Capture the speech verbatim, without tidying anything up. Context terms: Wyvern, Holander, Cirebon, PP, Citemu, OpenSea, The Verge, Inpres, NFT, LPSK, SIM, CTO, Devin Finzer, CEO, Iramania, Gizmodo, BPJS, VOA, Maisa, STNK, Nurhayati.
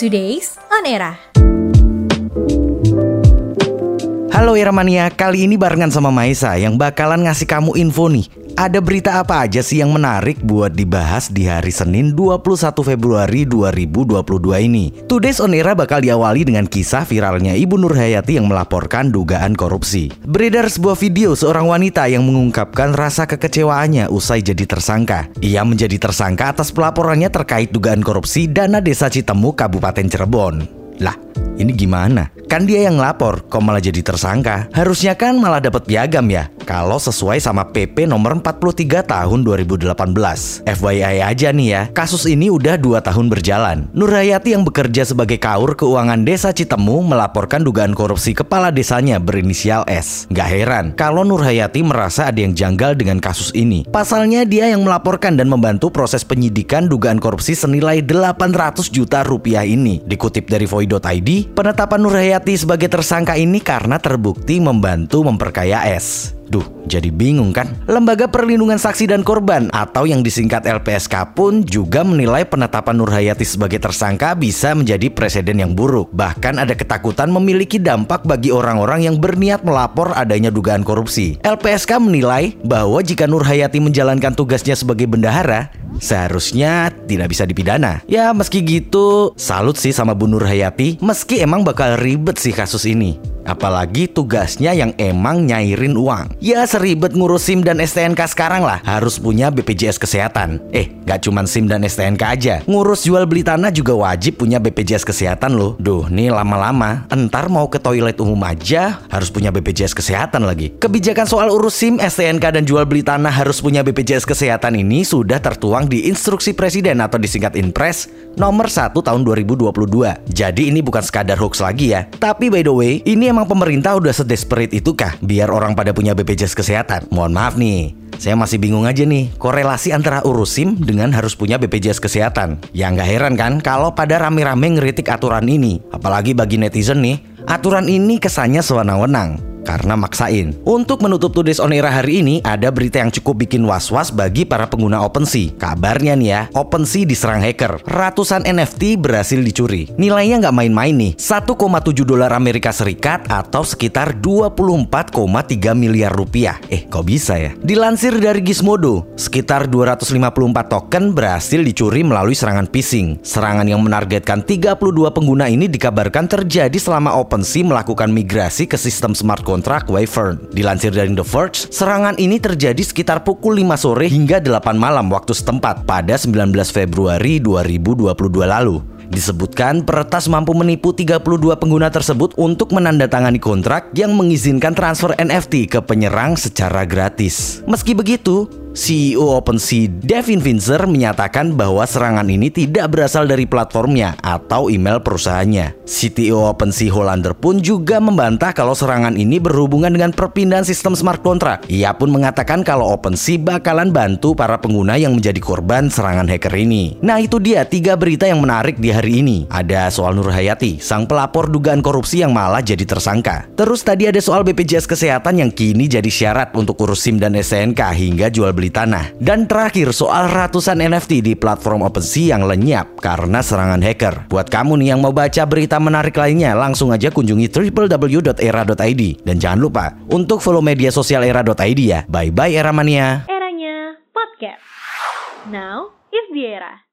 Today's On Era. Halo Iramania, kali ini barengan sama Maisa yang bakalan ngasih kamu info nih. Ada berita apa aja sih yang menarik buat dibahas di hari Senin dua puluh satu Februari dua ribu dua puluh dua ini? Today's On Era bakal diawali dengan kisah viralnya Ibu Nurhayati yang melaporkan dugaan korupsi. Beredar sebuah video seorang wanita yang mengungkapkan rasa kekecewaannya usai jadi tersangka. Ia menjadi tersangka atas pelaporannya terkait dugaan korupsi dana desa Citemu, Kabupaten Cirebon. Lah, ini gimana? Kan dia yang lapor, kok malah jadi tersangka? Harusnya kan malah dapat piagam ya? Kalau sesuai sama P P nomor empat puluh tiga tahun dua ribu delapan belas. F Y I aja nih ya, kasus ini udah dua tahun berjalan. Nurhayati yang bekerja sebagai kaur keuangan desa Citemu melaporkan dugaan korupsi kepala desanya berinisial S. Gak heran kalau Nurhayati merasa ada yang janggal dengan kasus ini. Pasalnya dia yang melaporkan dan membantu proses penyidikan dugaan korupsi senilai delapan ratus juta rupiah ini. Dikutip dari V O A, penetapan Nurhayati sebagai tersangka ini karena terbukti membantu memperkaya S. Duh, jadi bingung kan? Lembaga Perlindungan Saksi dan Korban atau yang disingkat L P S K pun juga menilai penetapan Nurhayati sebagai tersangka bisa menjadi preseden yang buruk. Bahkan ada ketakutan memiliki dampak bagi orang-orang yang berniat melapor adanya dugaan korupsi. L P S K menilai bahwa jika Nurhayati menjalankan tugasnya sebagai bendahara, seharusnya tidak bisa dipidana. Ya meski gitu, salut sih sama Bu Nurhayati, meski emang bakal ribet sih kasus ini. Apalagi tugasnya yang emang nyairin uang. Ya seribet ngurus SIM dan S T N K sekarang lah, harus punya B P J S Kesehatan. Eh, gak cuman SIM dan S T N K aja, ngurus jual beli tanah juga wajib punya B P J S Kesehatan loh. Duh, nih lama-lama, entar mau ke toilet umum aja harus punya B P J S Kesehatan lagi. Kebijakan soal urus SIM, S T N K, dan jual beli tanah harus punya B P J S Kesehatan ini sudah tertuang di Instruksi Presiden atau disingkat Inpres nomor satu tahun dua ribu dua puluh dua. Jadi ini bukan sekadar hoax lagi ya. Tapi by the way, ini emang pemerintah udah sedesperate itu kah biar orang pada punya B P J S Kesehatan? Mohon maaf nih, saya masih bingung aja nih korelasi antara urus SIM dengan harus punya B P J S Kesehatan. Ya nggak heran kan kalau pada rame-rame ngeritik aturan ini. Apalagi bagi netizen nih, aturan ini kesannya sewenang-wenang karena maksain. Untuk menutup Today's On Era hari ini, ada berita yang cukup bikin was-was bagi para pengguna OpenSea. Kabarnya nih ya, OpenSea diserang hacker. Ratusan N F T berhasil dicuri. Nilainya nggak main-main nih, satu koma tujuh dolar Amerika Serikat atau sekitar dua puluh empat koma tiga miliar rupiah. Eh, kok bisa ya? Dilansir dari Gizmodo, sekitar dua ratus lima puluh empat token berhasil dicuri melalui serangan phishing. Serangan yang menargetkan tiga puluh dua pengguna ini dikabarkan terjadi selama OpenSea melakukan migrasi ke sistem smart kontrak Wyvern. Dilansir dari The Verge, serangan ini terjadi sekitar pukul lima sore hingga delapan malam waktu setempat pada sembilan belas Februari dua ribu dua puluh dua lalu. Disebutkan peretas mampu menipu tiga puluh dua pengguna tersebut untuk menandatangani kontrak yang mengizinkan transfer N F T ke penyerang secara gratis. Meski begitu, C E O OpenSea Devin Finzer menyatakan bahwa serangan ini tidak berasal dari platformnya atau email perusahaannya. C T O OpenSea Holander pun juga membantah kalau serangan ini berhubungan dengan perpindahan sistem smart contract. Ia pun mengatakan kalau OpenSea bakalan bantu para pengguna yang menjadi korban serangan hacker ini. Nah itu dia tiga berita yang menarik di hari ini. Ada soal Nurhayati, sang pelapor dugaan korupsi yang malah jadi tersangka. Terus tadi ada soal B P J S Kesehatan yang kini jadi syarat untuk urus SIM dan S T N K hingga jual beli tanah. Dan terakhir soal ratusan N F T di platform OpenSea yang lenyap karena serangan hacker. Buat kamu nih yang mau baca berita menarik lainnya, langsung aja kunjungi w w w dot era dot i d. Dan jangan lupa untuk follow media sosial era dot i d ya. Bye-bye Era Mania. Eranya podcast. Now is the era.